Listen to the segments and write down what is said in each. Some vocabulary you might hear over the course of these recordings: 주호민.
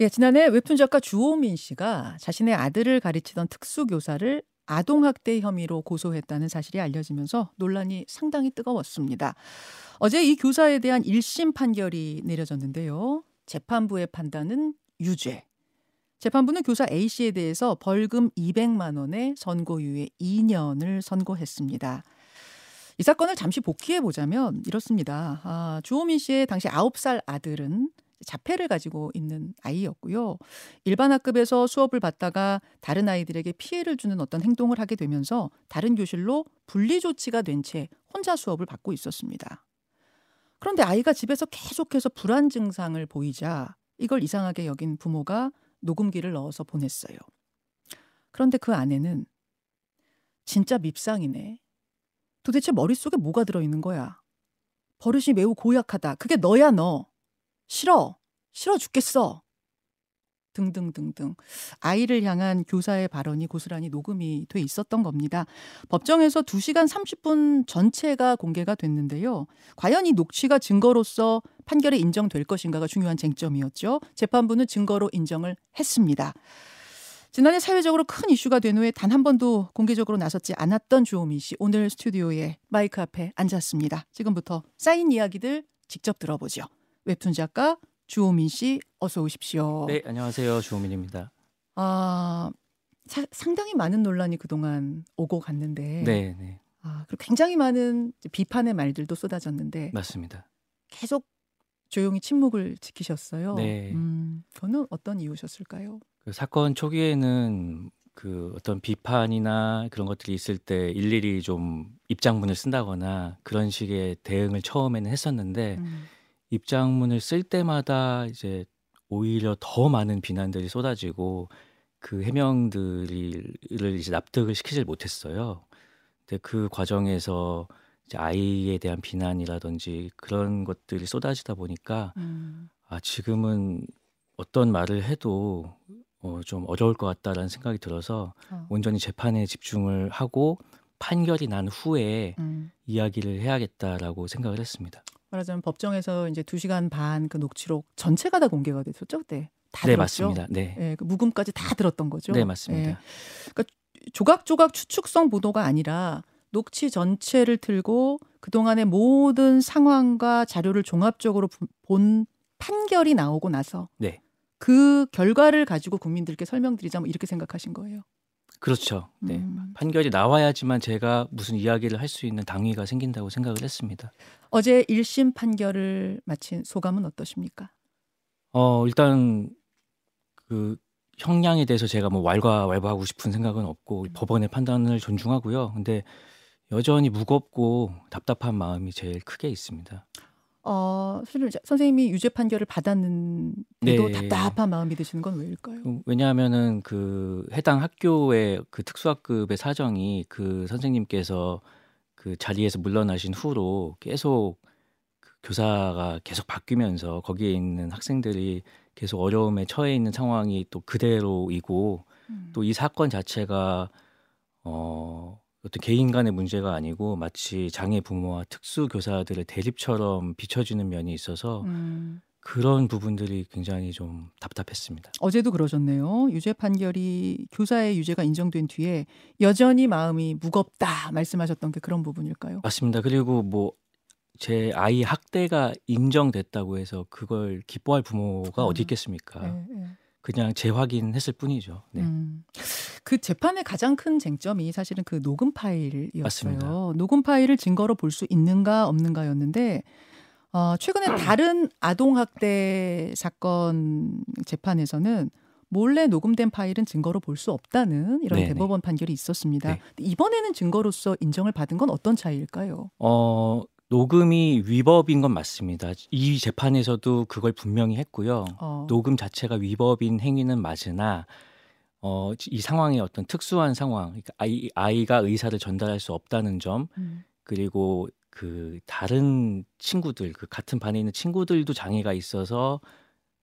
예, 지난해 웹툰 작가 주호민 씨가 자신의 아들을 가르치던 특수교사를 아동학대 혐의로 고소했다는 사실이 알려지면서 논란이 상당히 뜨거웠습니다. 어제 이 교사에 대한 1심 판결이 내려졌는데요. 재판부의 판단은 유죄. 재판부는 교사 A씨에 대해서 벌금 200만 원에 선고유예 2년을 선고했습니다. 이 사건을 잠시 복기해보자면 이렇습니다. 주호민 씨의 당시 9살 아들은 자폐를 가지고 있는 아이였고요. 일반 학급에서 수업을 받다가 다른 아이들에게 피해를 주는 어떤 행동을 하게 되면서 다른 교실로 분리조치가 된 채 혼자 수업을 받고 있었습니다. 그런데 아이가 집에서 계속해서 불안 증상을 보이자 이걸 이상하게 여긴 부모가 녹음기를 넣어서 보냈어요. 그런데 그 안에는 진짜 밉상이네. 도대체 머릿속에 뭐가 들어있는 거야. 버릇이 매우 고약하다. 그게 너야 너. 싫어. 싫어 죽겠어. 등등등등. 아이를 향한 교사의 발언이 고스란히 녹음이 돼 있었던 겁니다. 법정에서 2시간 30분 전체가 공개가 됐는데요. 과연 이 녹취가 증거로서 판결에 인정될 것인가가 중요한 쟁점이었죠. 재판부는 증거로 인정을 했습니다. 지난해 사회적으로 큰 이슈가 된 후에 단 한 번도 공개적으로 나섰지 않았던 주호민 씨. 오늘 스튜디오에 마이크 앞에 앉았습니다. 지금부터 쌓인 이야기들 직접 들어보죠. 웹툰 작가 주호민 씨 어서 오십시오. 네, 안녕하세요. 주호민입니다. 상당히 많은 논란이 그동안 오고 갔는데 네. 그리고 굉장히 많은 비판의 말들도 쏟아졌는데 맞습니다. 계속 조용히 침묵을 지키셨어요. 네. 그거는 어떤 이유셨을까요? 그 사건 초기에는 그 어떤 비판이나 그런 것들이 있을 때 일일이 좀 입장문을 쓴다거나 그런 식의 대응을 처음에는 했었는데 입장문을 쓸 때마다 이제 오히려 더 많은 비난들이 쏟아지고 그 해명들을 이제 납득을 시키질 못했어요. 근데 그 과정에서 이제 아이에 대한 비난이라든지 그런 것들이 쏟아지다 보니까 지금은 어떤 말을 해도 좀 어려울 것 같다라는 생각이 들어서 온전히 재판에 집중을 하고 판결이 난 후에 이야기를 해야겠다라고 생각을 했습니다. 말하자면 법정에서 이제 2시간 반 그 녹취록 전체가 다 공개가 됐었죠 그때? 다 네, 들었죠? 맞습니다. 네. 예, 그 묵음까지 다 들었던 거죠? 네, 맞습니다. 예. 그러니까 조각조각 추측성 보도가 아니라 녹취 전체를 틀고 그동안의 모든 상황과 자료를 종합적으로 본 판결이 나오고 나서 네. 그 결과를 가지고 국민들께 설명드리자 뭐 이렇게 생각하신 거예요? 그렇죠. 네. 판결이 나와야지만 제가 무슨 이야기를 할 수 있는 당위가 생긴다고 생각을 했습니다. 어제 1심 판결을 마친 소감은 어떠십니까? 일단 그 형량에 대해서 제가 뭐 왈가왈부하고 싶은 생각은 없고 법원의 판단을 존중하고요. 근데 여전히 무겁고 답답한 마음이 제일 크게 있습니다. 사실 선생님이 유죄 판결을 받았는데도 네. 답답한 마음이 드시는 건 왜일까요? 왜냐하면은 그 해당 학교의 그 특수학급의 사정이 그 선생님께서 그 자리에서 물러나신 후로 계속 그 교사가 계속 바뀌면서 거기에 있는 학생들이 계속 어려움에 처해 있는 상황이 또 그대로이고 또 이 사건 자체가 어떤 개인 간의 문제가 아니고 마치 장애 부모와 특수교사들의 대립처럼 비춰지는 면이 있어서 그런 부분들이 굉장히 좀 답답했습니다. 어제도 그러셨네요. 유죄 판결이 교사의 유죄가 인정된 뒤에 여전히 마음이 무겁다 말씀하셨던 게 그런 부분일까요? 맞습니다. 그리고 뭐 제 아이 학대가 인정됐다고 해서 그걸 기뻐할 부모가 어디 있겠습니까? 네. 그냥 재확인했을 뿐이죠. 네. 그 재판의 가장 큰 쟁점이 사실은 그 녹음 파일이었어요. 맞습니다. 녹음 파일을 증거로 볼 수 있는가 없는가였는데 최근에 다른 아동학대 사건 재판에서는 몰래 녹음된 파일은 증거로 볼 수 없다는 이런 네네. 대법원 판결이 있었습니다. 네. 이번에는 증거로서 인정을 받은 건 어떤 차이일까요? 녹음이 위법인 건 맞습니다. 이 재판에서도 그걸 분명히 했고요. 녹음 자체가 위법인 행위는 맞으나 이 상황의 어떤 특수한 상황, 그러니까 아이가 의사를 전달할 수 없다는 점, 그리고 그 다른 친구들, 그 같은 반에 있는 친구들도 장애가 있어서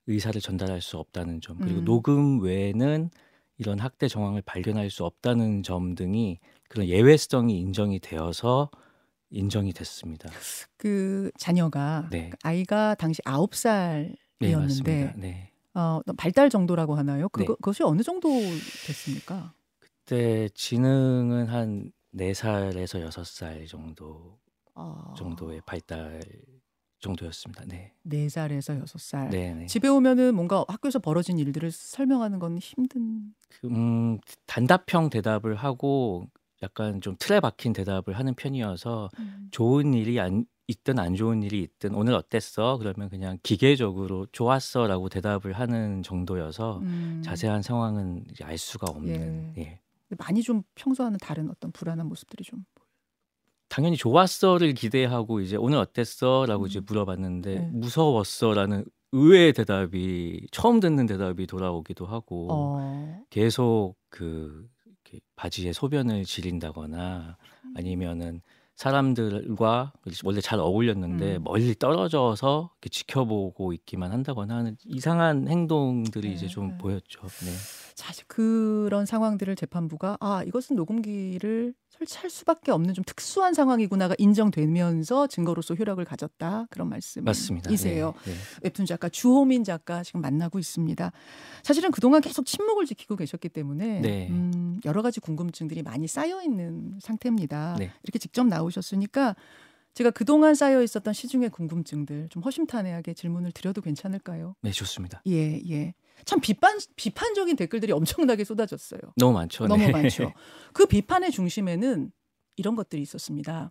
의사를 전달할 수 없다는 점, 그리고 녹음 외에는 이런 학대 정황을 발견할 수 없다는 점 등이 그런 예외성이 인정이 되어서 인정이 됐습니다. 그 자녀가 네. 아이가 당시 9살이었는데 네, 발달 정도라고 하나요? 그것이 어느 정도 됐습니까? 그때 지능은 한 4살에서 6살 정도의 발달 정도였습니다. 네. 4살에서 6살. 네네. 집에 오면은 뭔가 학교에서 벌어진 일들을 설명하는 건 힘든. 단답형 대답을 하고 약간 좀 틀에 박힌 대답을 하는 편이어서 좋은 일이 있든 안 좋은 일이 있든 오늘 어땠어? 그러면 그냥 기계적으로 좋았어 라고 대답을 하는 정도여서 자세한 상황은 알 수가 없는. 예. 많이 좀 평소와는 다른 어떤 불안한 모습들이 좀. 당연히 좋았어를 기대하고 이제 오늘 어땠어? 라고 이제 물어봤는데 무서웠어? 라는 의외의 대답이, 처음 듣는 대답이 돌아오기도 하고 계속 그 바지에 소변을 지린다거나 아니면은 사람들과 원래 잘 어울렸는데 멀리 떨어져서 이렇게 지켜보고 있기만 한다거나 하는 이상한 행동들이 이제 좀 보였죠. 네. 사실 그런 상황들을 재판부가 이것은 녹음기를 설치할 수밖에 없는 좀 특수한 상황이구나가 인정되면서 증거로서 효력을 가졌다, 그런 말씀이세요. 네, 네. 웹툰 작가 주호민 작가 지금 만나고 있습니다. 사실은 그동안 계속 침묵을 지키고 계셨기 때문에 네. 여러 가지 궁금증들이 많이 쌓여있는 상태입니다. 네. 이렇게 직접 나오셨으니까 제가 그동안 쌓여있었던 시중의 궁금증들 좀 허심탄회하게 질문을 드려도 괜찮을까요? 네, 좋습니다. 예, 예. 참 비판적인 댓글들이 엄청나게 쏟아졌어요. 너무 많죠. 너무 많죠. 그 비판의 중심에는 이런 것들이 있었습니다.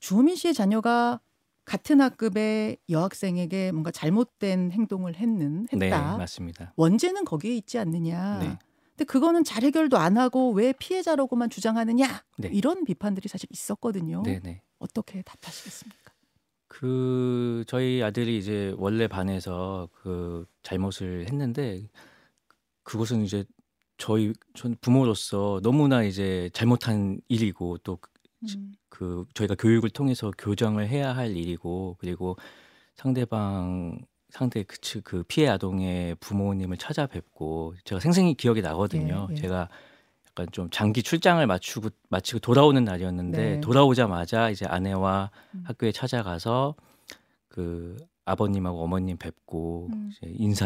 주호민 씨의 자녀가 같은 학급의 여학생에게 뭔가 잘못된 행동을 했다. 네, 맞습니다. 원죄는 거기에 있지 않느냐. 네. 근데 그거는 잘 해결도 안 하고 왜 피해자라고만 주장하느냐. 네. 이런 비판들이 사실 있었거든요. 네, 네. 어떻게 답하시겠습니까? 저희 아들이 이제 원래 반에서 그 잘못을 했는데, 그것은 이제 전 부모로서 너무나 이제 잘못한 일이고, 또 그 저희가 교육을 통해서 교정을 해야 할 일이고, 그리고 그 피해 아동의 부모님을 찾아뵙고, 제가 생생히 기억이 나거든요. 예, 예. 제가 약간 좀 장기 출장을 마치고 돌아오는 날이었는데 네. 돌아오자마자 이제 아내와 학교에 찾아가서 그 아버님하고 어머님 뵙고 이제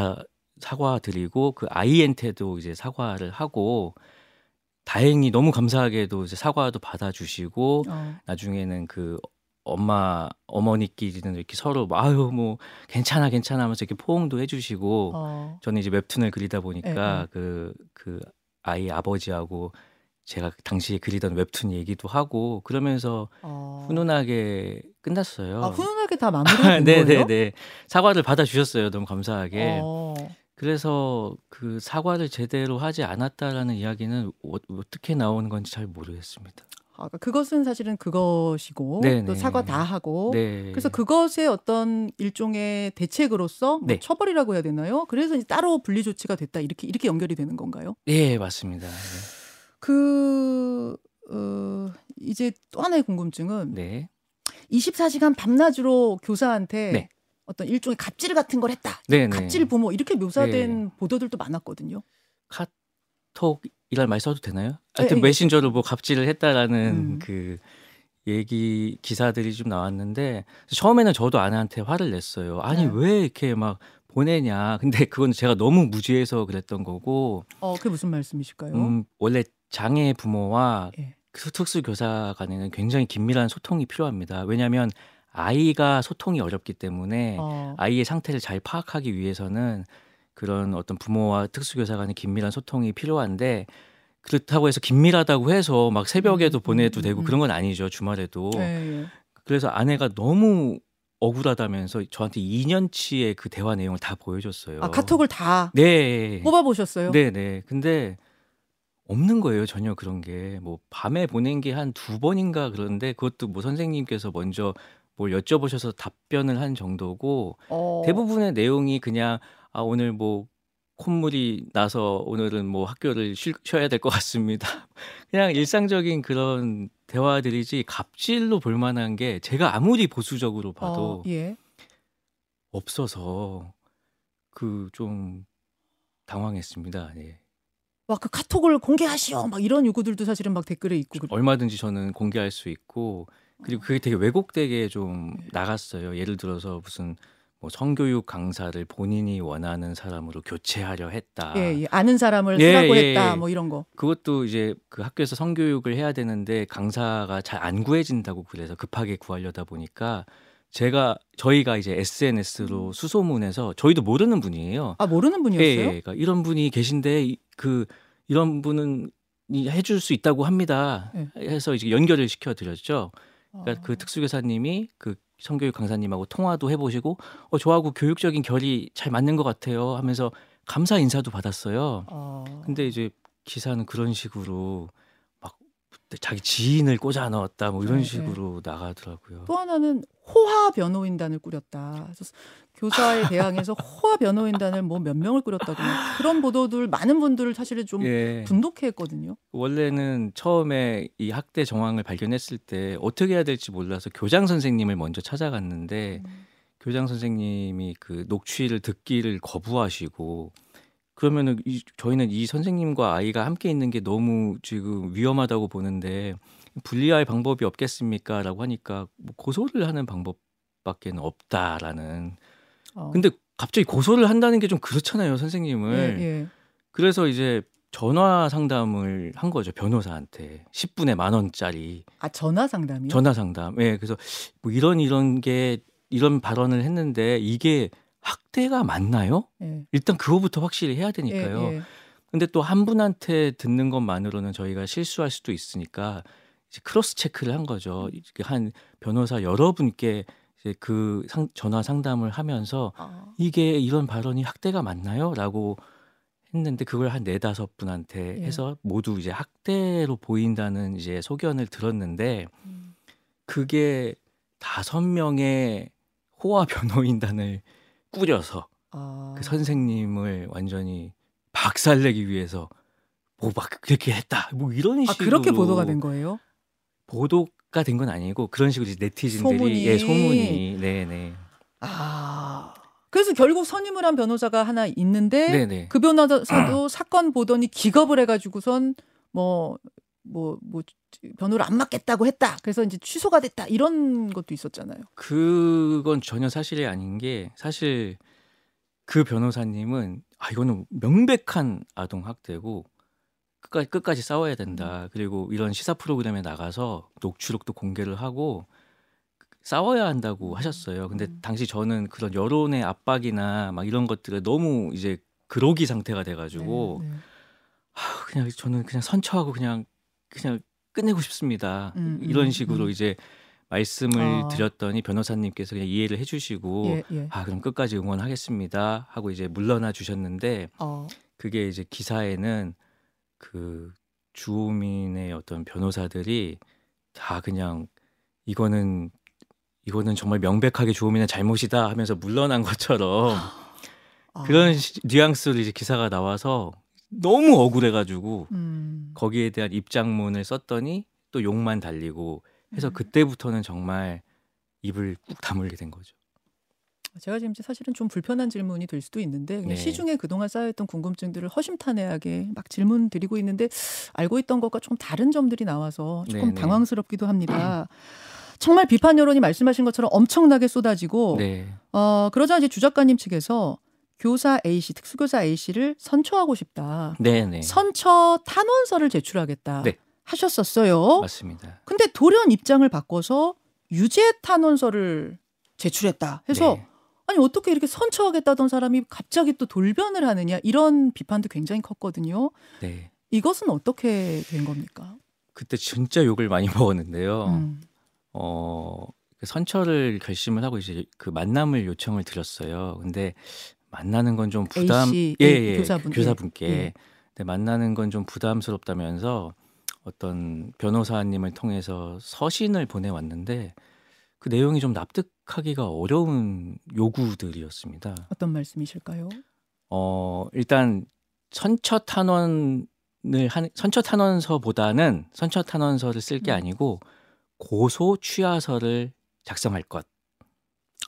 사과드리고 그 아이한테도 이제 사과를 하고, 다행히 너무 감사하게도 이제 사과도 받아주시고 나중에는 그 어머니끼리는 이렇게 서로 괜찮아 하면서 이렇게 포옹도 해주시고 저는 이제 웹툰을 그리다 보니까 그 아이 아버지하고 제가 당시에 그리던 웹툰 얘기도 하고 그러면서 훈훈하게 끝났어요. 훈훈하게 다 마무리된 거예요? 네네네. 사과를 받아주셨어요. 너무 감사하게. 그래서 그 사과를 제대로 하지 않았다라는 이야기는 어떻게 나오는 건지 잘 모르겠습니다. 그것은 사실은 그것이고 네네. 또 사과 다 하고 네. 그래서 그것의 어떤 일종의 대책으로서 뭐 네. 처벌이라고 해야 되나요? 그래서 이제 따로 분리 조치가 됐다, 이렇게 연결이 되는 건가요? 네, 맞습니다. 네. 이제 또 하나의 궁금증은 네. 24시간 밤낮으로 교사한테 네. 어떤 일종의 갑질 같은 걸 했다. 네네. 갑질 부모, 이렇게 묘사된 네. 보도들도 많았거든요. 카톡 이란 말 써도 되나요? 하여튼 메신저로 뭐 갑질을 했다라는 그 얘기 기사들이 좀 나왔는데, 처음에는 저도 아내한테 화를 냈어요. 아니 왜 이렇게 막 보내냐. 근데 그건 제가 너무 무지해서 그랬던 거고. 그게 무슨 말씀이실까요? 원래 장애 부모와 특수교사 간에는 굉장히 긴밀한 소통이 필요합니다. 왜냐하면 아이가 소통이 어렵기 때문에 아이의 상태를 잘 파악하기 위해서는 그런 어떤 부모와 특수교사 간의 긴밀한 소통이 필요한데, 그렇다고 해서 긴밀하다고 해서 막 새벽에도 보내도 되고 그런 건 아니죠. 주말에도. 네. 그래서 아내가 너무 억울하다면서 저한테 2년치의 그 대화 내용을 다 보여줬어요. 카톡을 다? 네. 뽑아보셨어요? 네네. 근데 없는 거예요. 전혀 그런 게. 뭐 밤에 보낸 게 한 2번인가 그런데 그것도 뭐 선생님께서 먼저 뭘 여쭤보셔서 답변을 한 정도고 대부분의 내용이 그냥 오늘 뭐 콧물이 나서 오늘은 뭐 학교를 쉬어야 될 것 같습니다. 그냥 일상적인 그런 대화들이지 갑질로 볼 만한 게 제가 아무리 보수적으로 봐도 없어서 그 좀 당황했습니다. 예. 와, 그 카톡을 공개하시오 막 이런 요구들도 사실은 막 댓글에 있고. 얼마든지 저는 공개할 수 있고, 그리고 그게 되게 왜곡되게 좀 나갔어요. 예를 들어서 무슨 뭐 성교육 강사를 본인이 원하는 사람으로 교체하려 했다. 예, 아는 사람을 쓰라고 했다. 뭐 이런 거. 그것도 이제 그 학교에서 성교육을 해야 되는데 강사가 잘 안 구해진다고 그래서 급하게 구하려다 보니까 저희가 이제 SNS로 수소문해서 저희도 모르는 분이에요. 아, 모르는 분이었어요? 예, 그러니까 이런 분이 계신데 이런 분은 해줄 수 있다고 합니다. 예. 해서 이제 연결을 시켜드렸죠. 그러니까 그 특수교사님이 그 성교육 강사님하고 통화도 해보시고 저하고 교육적인 결이 잘 맞는 것 같아요 하면서 감사 인사도 받았어요. 근데 이제 기사는 그런 식으로 막 자기 지인을 꽂아 넣었다 뭐 이런 식으로 나가더라고요. 또 하나는 호화 변호인단을 꾸렸다. 그래서 교사에 대항해서 호화 변호인단을 뭐 몇 명을 꾸렸다고 그런 보도들 많은 분들을 사실은 좀 분독해 했거든요. 원래는 처음에 이 학대 정황을 발견했을 때 어떻게 해야 될지 몰라서 교장 선생님을 먼저 찾아갔는데 교장 선생님이 그 녹취를 듣기를 거부하시고 그러면은 저희는 이 선생님과 아이가 함께 있는 게 너무 지금 위험하다고 보는데 분리할 방법이 없겠습니까? 라고 하니까 뭐 고소를 하는 방법밖에 없다라는. 근데 갑자기 고소를 한다는 게 좀 그렇잖아요, 선생님을. 그래서 이제 전화 상담을 한 거죠, 변호사한테. 10분에 10,000원짜리. 아, 전화 상담이요? 전화 상담. 예, 그래서 뭐 이런 발언을 했는데 이게 학대가 맞나요? 일단 그거부터 확실히 해야 되니까요. 근데 또 한 분한테 듣는 것만으로는 저희가 실수할 수도 있으니까 크로스 체크를 한 거죠. 한 변호사 여러분께 이제 그 전화 상담을 하면서 이게 이런 발언이 학대가 맞나요? 라고 했는데 그걸 한 4-5 분한테 해서 모두 이제 학대로 보인다는 이제 소견을 들었는데 그게 5명의 호화 변호인단을 꾸려서 그 선생님을 완전히 박살내기 위해서 막 그렇게 했다. 뭐 이런 식으로 그렇게 보도가 된 거예요? 보도가 된 건 아니고 그런 식으로 네티즌들이 소문이 네네. 아, 그래서 결국 선임을 한 변호사가 하나 있는데 그 변호사도 사건 보더니 기겁을 해가지고선 뭐 변호를 안 맡겠다고 했다. 그래서 이제 취소가 됐다. 이런 것도 있었잖아요. 그건 전혀 사실이 아닌 게 사실 그 변호사님은 이거는 명백한 아동 학대고. 끝까지 싸워야 된다. 그리고 이런 시사 프로그램에 나가서 녹취록도 공개를 하고 싸워야 한다고 하셨어요. 근데 당시 저는 그런 여론의 압박이나 막 이런 것들에 너무 이제 그로기 상태가 돼가지고 그냥 저는 그냥 선처하고 그냥 끝내고 싶습니다. 이런 식으로 이제 말씀을 드렸더니 변호사님께서 그냥 이해를 해주시고 그럼 끝까지 응원하겠습니다 하고 이제 물러나 주셨는데 그게 이제 기사에는 그 주호민의 어떤 변호사들이 다 그냥 이거는 정말 명백하게 주호민의 잘못이다 하면서 물러난 것처럼 그런 뉘앙스로 이제 기사가 나와서 너무 억울해가지고 거기에 대한 입장문을 썼더니 또 욕만 달리고 해서 그때부터는 정말 입을 꾹 다물게 된 거죠. 제가 지금 사실은 좀 불편한 질문이 될 수도 있는데 그냥 시중에 그동안 쌓여있던 궁금증들을 허심탄회하게 막 질문 드리고 있는데 알고 있던 것과 조금 다른 점들이 나와서 조금 당황스럽기도 합니다. 정말 비판 여론이 말씀하신 것처럼 엄청나게 쏟아지고 그러자 이제 주 작가님 측에서 교사 A씨, 특수교사 A씨를 선처하고 싶다. 선처 탄원서를 제출하겠다 하셨었어요. 맞습니다. 근데 돌연 입장을 바꿔서 유죄 탄원서를 제출했다 해서 아니 어떻게 이렇게 선처하겠다던 사람이 갑자기 또 돌변을 하느냐 이런 비판도 굉장히 컸거든요. 이것은 어떻게 된 겁니까? 그때 진짜 욕을 많이 먹었는데요. 선처를 결심을 하고 이제 그 만남을 요청을 드렸어요. 근데 만나는 건 좀 A씨, 교사분께 근데 만나는 건 좀 부담스럽다면서 어떤 변호사님을 통해서 서신을 보내왔는데 그 내용이 좀 납득하기가 어려운 요구들이었습니다. 어떤 말씀이실까요? 일단 선처 탄원서를 쓸 게 아니고 고소 취하서를 작성할 것.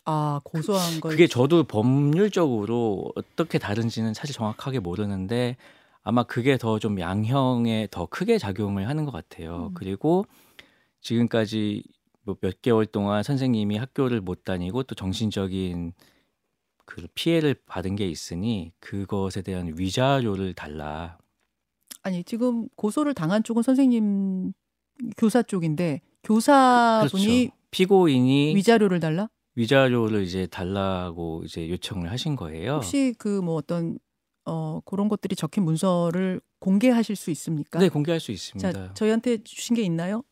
아, 고소한 걸. 그게 저도 법률적으로 어떻게 다른지는 사실 정확하게 모르는데 아마 그게 더 좀 양형에 더 크게 작용을 하는 것 같아요. 그리고 지금까지 몇 개월 동안 선생님이 학교를 못 다니고 또 정신적인 그 피해를 받은 게 있으니 그것에 대한 위자료를 달라. 아니 지금 고소를 당한 쪽은 선생님 교사 쪽인데 교사분이 그렇죠. 피고인이 위자료를 달라? 위자료를 이제 달라고 이제 요청을 하신 거예요. 혹시 그 뭐 어떤 그런 것들이 적힌 문서를 공개하실 수 있습니까? 네, 공개할 수 있습니다. 자, 저희한테 주신 게 있나요?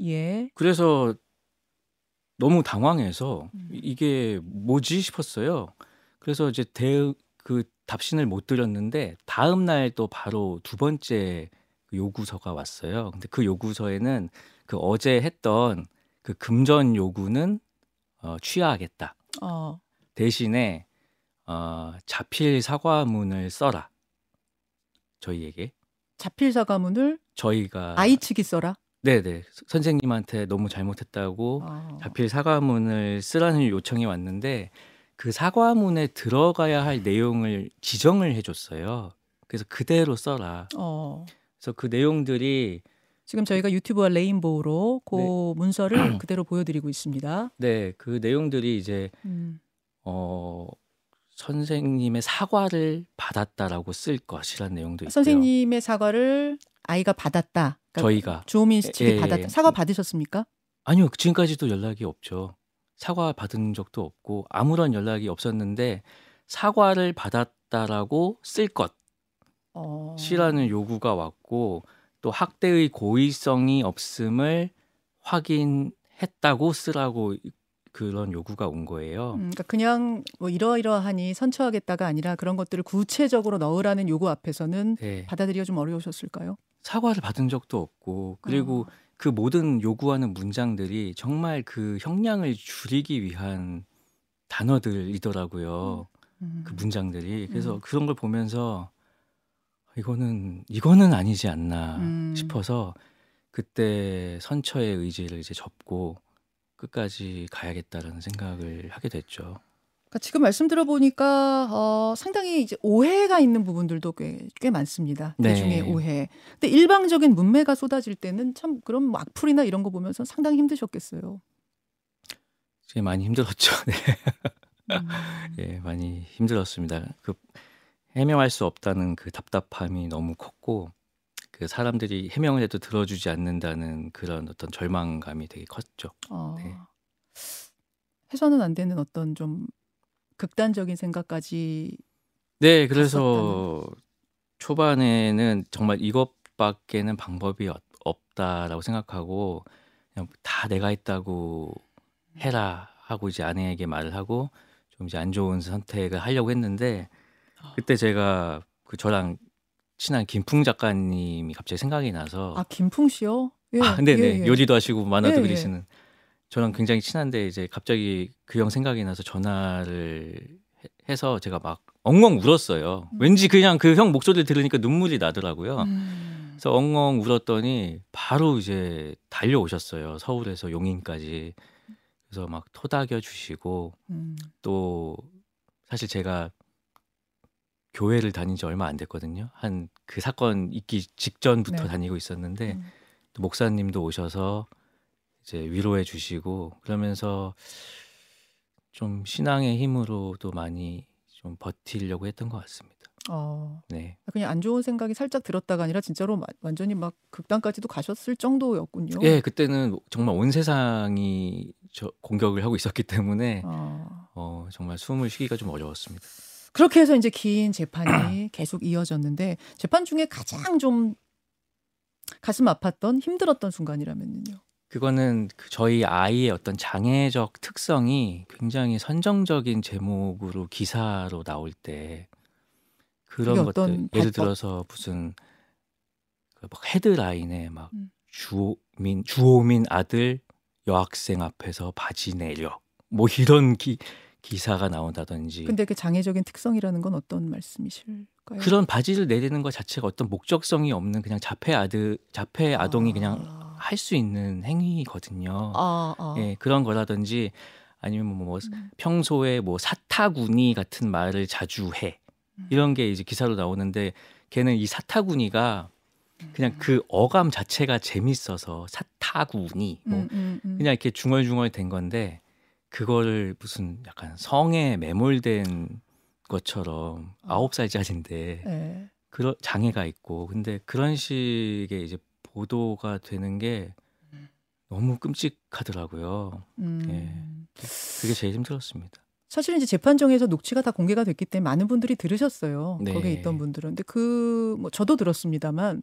예. 그래서 너무 당황해서 이게 뭐지 싶었어요. 그래서 이제 그 답신을 못 드렸는데 다음 날 또 바로 두 번째 요구서가 왔어요. 근데 그 요구서에는 그 어제 했던 그 금전 요구는 취하하겠다. 대신에 자필 사과문을 써라. 저희에게. 자필 사과문을 저희가 아이 측이 써라. 네네. 선생님한테 너무 잘못했다고 자필 사과문을 쓰라는 요청이 왔는데 그 사과문에 들어가야 할 내용을 지정을 해줬어요. 그래서 그대로 써라. 그래서 그 내용들이 지금 저희가 유튜브와 레인보우로 그 네. 문서를 그대로 보여드리고 있습니다. 네, 그 내용들이 이제 선생님의 사과를 받았다라고 쓸 것이라는 내용도 있고요. 선생님의 사과를 아이가 받았다. 그러니까 저희가. 주호민 씨 측이 받았다. 사과 받으셨습니까? 아니요. 지금까지도 연락이 없죠. 사과 받은 적도 없고 아무런 연락이 없었는데 사과를 받았다라고 쓸 것. 시라는 요구가 왔고 또 학대의 고의성이 없음을 확인했다고 쓰라고 그런 요구가 온 거예요. 그러니까 그냥 뭐 이러이러하니 선처하겠다가 아니라 그런 것들을 구체적으로 넣으라는 요구 앞에서는 네. 받아들이기가 좀 어려우셨을까요? 사과를 받은 적도 없고 그리고 그 모든 요구하는 문장들이 정말 그 형량을 줄이기 위한 단어들이더라고요. 그 문장들이. 그래서 그런 걸 보면서 이거는 아니지 않나 싶어서 그때 선처의 의지를 이제 접고 끝까지 가야겠다라는 생각을 하게 됐죠. 그러니까 지금 말씀 들어보니까 상당히 이제 오해가 있는 부분들도 꽤 많습니다. 대중의 네. 오해. 근데 일방적인 문매가 쏟아질 때는 참 그런 악플이나 이런 거 보면서 상당히 힘드셨겠어요. 되게 많이 힘들었죠. 네. 예, 많이 힘들었습니다. 해명할 수 없다는 그 답답함이 너무 컸고 그 사람들이 해명을 해도 들어주지 않는다는 그런 어떤 절망감이 되게 컸죠. 네. 해서는 안 되는 어떤 좀 극단적인 생각까지. 네, 그래서 초반에는 정말 이것밖에는 방법이 없다라고 생각하고 그냥 다 내가 했다고 해라 하고 이제 아내에게 말을 하고 좀 이제 안 좋은 선택을 하려고 했는데 그때 제가 저랑 친한 김풍 작가님이 갑자기 생각이 나서 김풍 씨요? 예, 네네. 예, 예. 요리도 하시고 만화도 그리시는 예, 예. 저랑 굉장히 친한데 이제 갑자기 그 형 생각이 나서 전화를 해서 제가 막 엉엉 울었어요. 왠지 그냥 그 형 목소리를 들으니까 눈물이 나더라고요. 그래서 엉엉 울었더니 바로 이제 달려오셨어요. 서울에서 용인까지. 그래서 막 토닥여 주시고 또 사실 제가 교회를 다닌 지 얼마 안 됐거든요. 한 그 사건 있기 직전부터 네. 다니고 있었는데 또 목사님도 오셔서 이제 위로해 주시고 그러면서 좀 신앙의 힘으로도 많이 좀 버티려고 했던 것 같습니다. 네. 그냥 안 좋은 생각이 살짝 들었다가 아니라 진짜로 완전히 막 극단까지도 가셨을 정도였군요. 예, 그때는 정말 온 세상이 공격을 하고 있었기 때문에 정말 숨을 쉬기가 좀 어려웠습니다. 그렇게 해서 이제 긴 재판이 계속 이어졌는데 재판 중에 가장 좀 가슴 아팠던 힘들었던 순간이라면요? 그거는 저희 아이의 어떤 장애적 특성이 굉장히 선정적인 제목으로 기사로 나올 때 그런 것들 예를 들어서 무슨 막 헤드라인에 막 주호민 아들 여학생 앞에서 바지 내려 뭐 이런 기사가 나온다든지. 근데 그 장애적인 특성이라는 건 어떤 말씀이실까요? 그런 바지를 내리는 것 자체가 어떤 목적성이 없는 그냥 자폐 아동이 그냥 할 수 있는 행위거든요. 예, 그런 거라든지 아니면 뭐 평소에 뭐 사타구니 같은 말을 자주 해 이런 게 이제 기사로 나오는데 걔는 이 사타구니가 그냥 그 어감 자체가 재밌어서 사타구니 뭐 그냥 이렇게 중얼중얼 된 건데. 그걸 무슨 약간 성에 매몰된 것처럼 9살 짜린데 네. 그런 장애가 있고 근데 그런 식의 이제 보도가 되는 게 너무 끔찍하더라고요. 예. 그게 제일 힘들었습니다. 사실 이제 재판정에서 녹취가 다 공개가 됐기 때문에 많은 분들이 들으셨어요. 네. 거기에 있던 분들은. 근데 그 뭐 저도 들었습니다만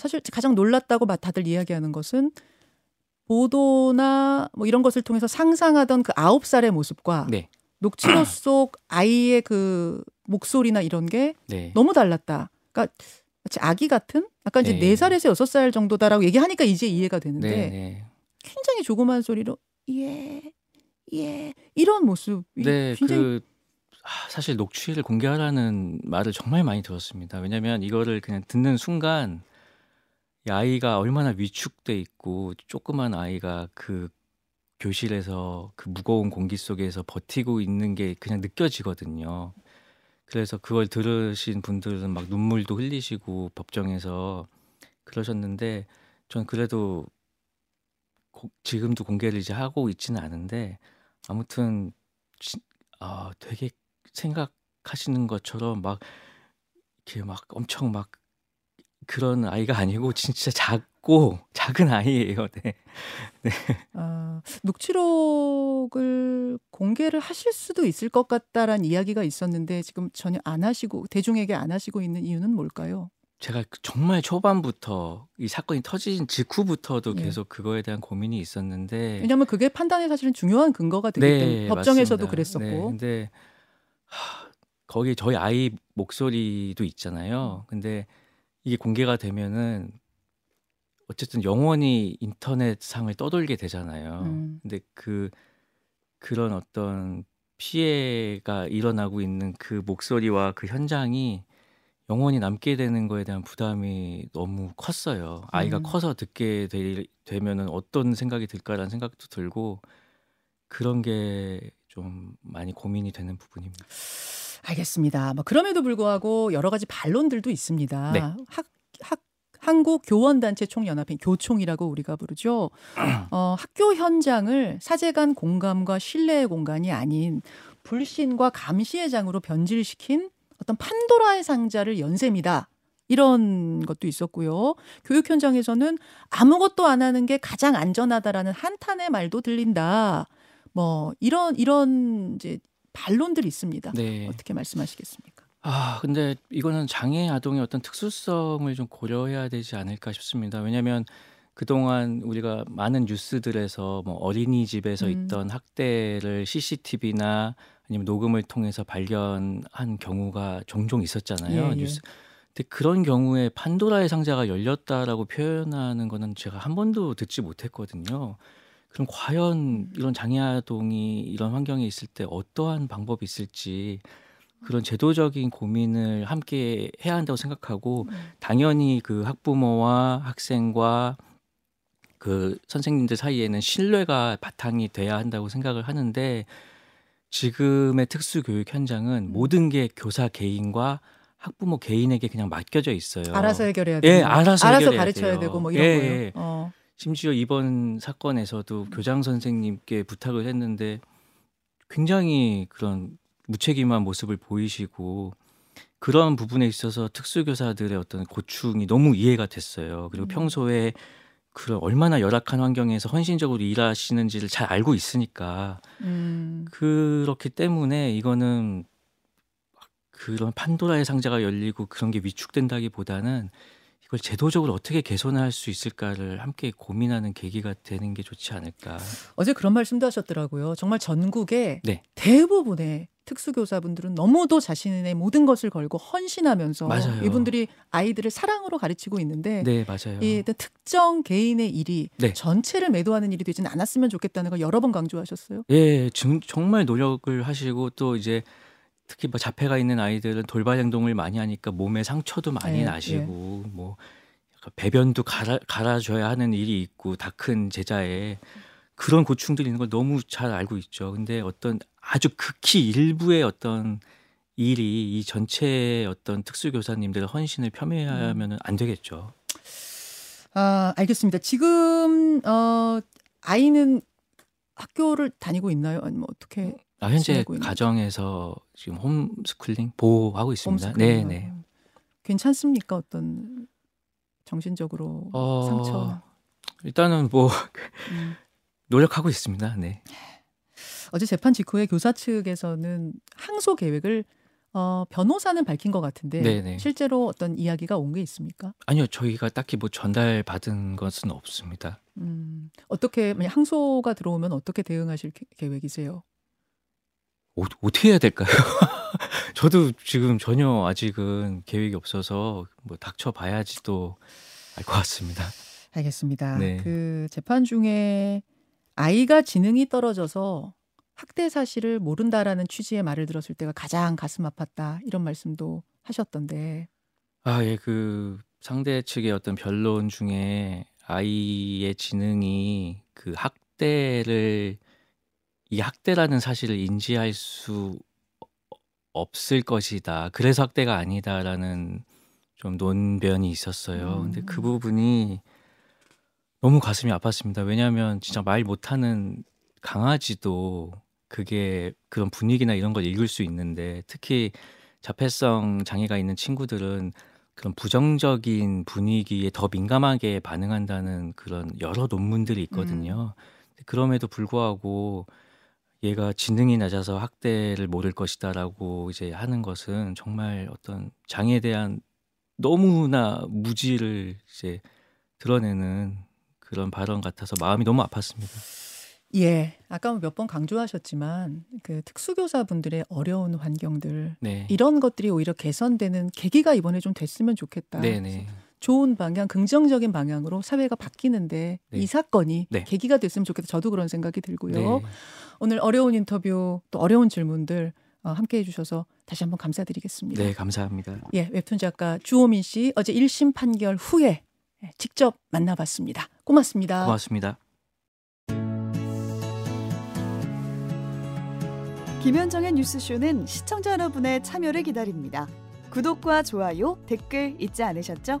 사실 가장 놀랐다고 다들 이야기하는 것은 보도나 뭐 이런 것을 통해서 상상하던 그 9살의 모습과 네. 녹취록 속 아이의 그 목소리나 이런 게 네. 너무 달랐다. 그러니까 마치 아기 같은? 아까 이제 네. 4살에서 6살 정도다라고 얘기하니까 이제 이해가 되는데 네. 굉장히 조그만 소리로 예 이런 모습이 네, 굉장히 사실 녹취를 공개하라는 말을 정말 많이 들었습니다. 왜냐하면 이거를 그냥 듣는 순간 이 아이가 얼마나 위축돼 있고 조그만 아이가 그 교실에서 그 무거운 공기 속에서 버티고 있는 게 그냥 느껴지거든요. 그래서 그걸 들으신 분들은 막 눈물도 흘리시고 법정에서 그러셨는데 전 그래도 지금도 공개를 이제 하고 있지는 않은데 아무튼 되게 생각하시는 것처럼 막 이렇게 막 엄청 막 그런 아이가 아니고 진짜 작은 아이예요. 네. 네. 녹취록을 공개를 하실 수도 있을 것 같다라는 이야기가 있었는데 지금 전혀 안 하시고 대중에게 안 하시고 있는 이유는 뭘까요? 제가 정말 초반부터 이 사건이 터진 직후부터도 계속 그거에 대한 고민이 있었는데 왜냐하면 그게 판단에 사실은 중요한 근거가 되기 때문에 법정에서도 맞습니다. 그랬었고 네, 근데 거기 저희 아이 목소리도 있잖아요. 근데 이게 공개가 되면은 어쨌든 영원히 인터넷상을 떠돌게 되잖아요. 근데 그런 어떤 피해가 일어나고 있는 그 목소리와 그 현장이 영원히 남게 되는 거에 대한 부담이 너무 컸어요. 아이가 커서 듣게 되면은 어떤 생각이 들까라는 생각도 들고 그런 게 좀 많이 고민이 되는 부분입니다. 알겠습니다. 뭐 그럼에도 불구하고 여러 가지 반론들도 있습니다. 네. 한국교원단체 총연합회 교총이라고 우리가 부르죠. 학교 현장을 사제간 공감과 신뢰의 공간이 아닌 불신과 감시의 장으로 변질시킨 어떤 판도라의 상자를 연 셈이다. 이런 것도 있었고요. 교육 현장에서는 아무것도 안 하는 게 가장 안전하다라는 한탄의 말도 들린다. 뭐 이런 이제 반론들이 있습니다. 네. 어떻게 말씀하시겠습니까? 근데 이거는 장애 아동의 어떤 특수성을 좀 고려해야 되지 않을까 싶습니다. 왜냐하면 그동안 우리가 많은 뉴스들에서 뭐 어린이집에서 있던 학대를 CCTV나 아니면 녹음을 통해서 발견한 경우가 종종 있었잖아요. 예, 뉴스. 근데 그런 경우에 판도라의 상자가 열렸다라고 표현하는 거는 제가 한 번도 듣지 못했거든요. 그럼 과연 이런 장애 아동이 이런 환경에 있을 때 어떠한 방법이 있을지 그런 제도적인 고민을 함께 해야 한다고 생각하고 당연히 그 학부모와 학생과 그 선생님들 사이에는 신뢰가 바탕이 돼야 한다고 생각을 하는데 지금의 특수교육 현장은 모든 게 교사 개인과 학부모 개인에게 그냥 맡겨져 있어요. 알아서 해결해야 돼요. 예, 알아서 가르쳐야 돼요. 되고 뭐 이런 거예요. 예. 심지어 이번 사건에서도 교장 선생님께 부탁을 했는데 굉장히 그런 무책임한 모습을 보이시고 그런 부분에 있어서 특수교사들의 어떤 고충이 너무 이해가 됐어요. 그리고 평소에 그런 얼마나 열악한 환경에서 헌신적으로 일하시는지를 잘 알고 있으니까 그렇기 때문에 이거는 그런 판도라의 상자가 열리고 그런 게 위축된다기보다는 그걸 제도적으로 어떻게 개선할 수 있을까를 함께 고민하는 계기가 되는 게 좋지 않을까. 어제 그런 말씀도 하셨더라고요. 정말 전국의 네. 대부분의 특수교사분들은 너무도 자신의 모든 것을 걸고 헌신하면서 맞아요. 이분들이 아이들을 사랑으로 가르치고 있는데 네, 맞아요. 이 특정 개인의 일이 네. 전체를 매도하는 일이 되지는 않았으면 좋겠다는 걸 여러 번 강조하셨어요. 예, 정말 노력을 하시고 또 이제 특히 뭐 자폐가 있는 아이들은 돌발 행동을 많이 하니까 몸에 상처도 많이 나시고 뭐 약간 배변도 갈아줘야 하는 일이 있고 다 큰 제자에 그런 고충들이 있는 걸 너무 잘 알고 있죠. 근데 어떤 아주 극히 일부의 어떤 일이 이 전체의 어떤 특수교사님들의 헌신을 폄훼하면 안 되겠죠. 알겠습니다. 지금 아이는 학교를 다니고 있나요? 아니면 어떻게? 아, 현재 가정에서 지금 홈스쿨링 보호하고 있습니다. 네, 네. 괜찮습니까? 어떤 정신적으로 상처? 일단은 뭐 노력하고 있습니다. 네. 어제 재판 직후에 교사 측에서는 항소 계획을 변호사는 밝힌 것 같은데 네네. 실제로 어떤 이야기가 온 게 있습니까? 아니요. 저희가 딱히 뭐 전달받은 것은 없습니다. 어떻게 만약 항소가 들어오면 어떻게 대응하실 계획이세요? 어떻게 해야 될까요? 저도 지금 전혀 아직은 계획이 없어서 뭐 닥쳐봐야지 또 알 것 같습니다. 알겠습니다. 네. 그 재판 중에 아이가 지능이 떨어져서 학대 사실을 모른다라는 취지의 말을 들었을 때가 가장 가슴 아팠다 이런 말씀도 하셨던데. 아, 예, 그 상대 측의 어떤 변론 중에 아이의 지능이 그 학대를 이 학대라는 사실을 인지할 수 없을 것이다. 그래서 학대가 아니다라는 좀 논변이 있었어요. 근데 그 부분이 너무 가슴이 아팠습니다. 왜냐하면 진짜 말 못하는 강아지도 그게 그런 분위기나 이런 걸 읽을 수 있는데 특히 자폐성 장애가 있는 친구들은 그런 부정적인 분위기에 더 민감하게 반응한다는 그런 여러 논문들이 있거든요. 그럼에도 불구하고 얘가 지능이 낮아서 학대를 모를 것이다라고 이제 하는 것은 정말 어떤 장애에 대한 너무나 무지를 이제 드러내는 그런 발언 같아서 마음이 너무 아팠습니다. 예, 아까 몇 번 강조하셨지만 그 특수교사분들의 어려운 환경들 네. 이런 것들이 오히려 개선되는 계기가 이번에 좀 됐으면 좋겠다. 네네. 좋은 방향, 긍정적인 방향으로 사회가 바뀌는데 네. 이 사건이 네. 계기가 됐으면 좋겠다. 저도 그런 생각이 들고요. 네. 오늘 어려운 인터뷰 또 어려운 질문들 함께해 주셔서 다시 한번 감사드리겠습니다. 네, 감사합니다. 예, 웹툰 작가 주호민 씨 어제 1심 판결 후에 직접 만나봤습니다. 고맙습니다. 고맙습니다. 김현정의 뉴스쇼는 시청자 여러분의 참여를 기다립니다. 구독과 좋아요, 댓글 잊지 않으셨죠?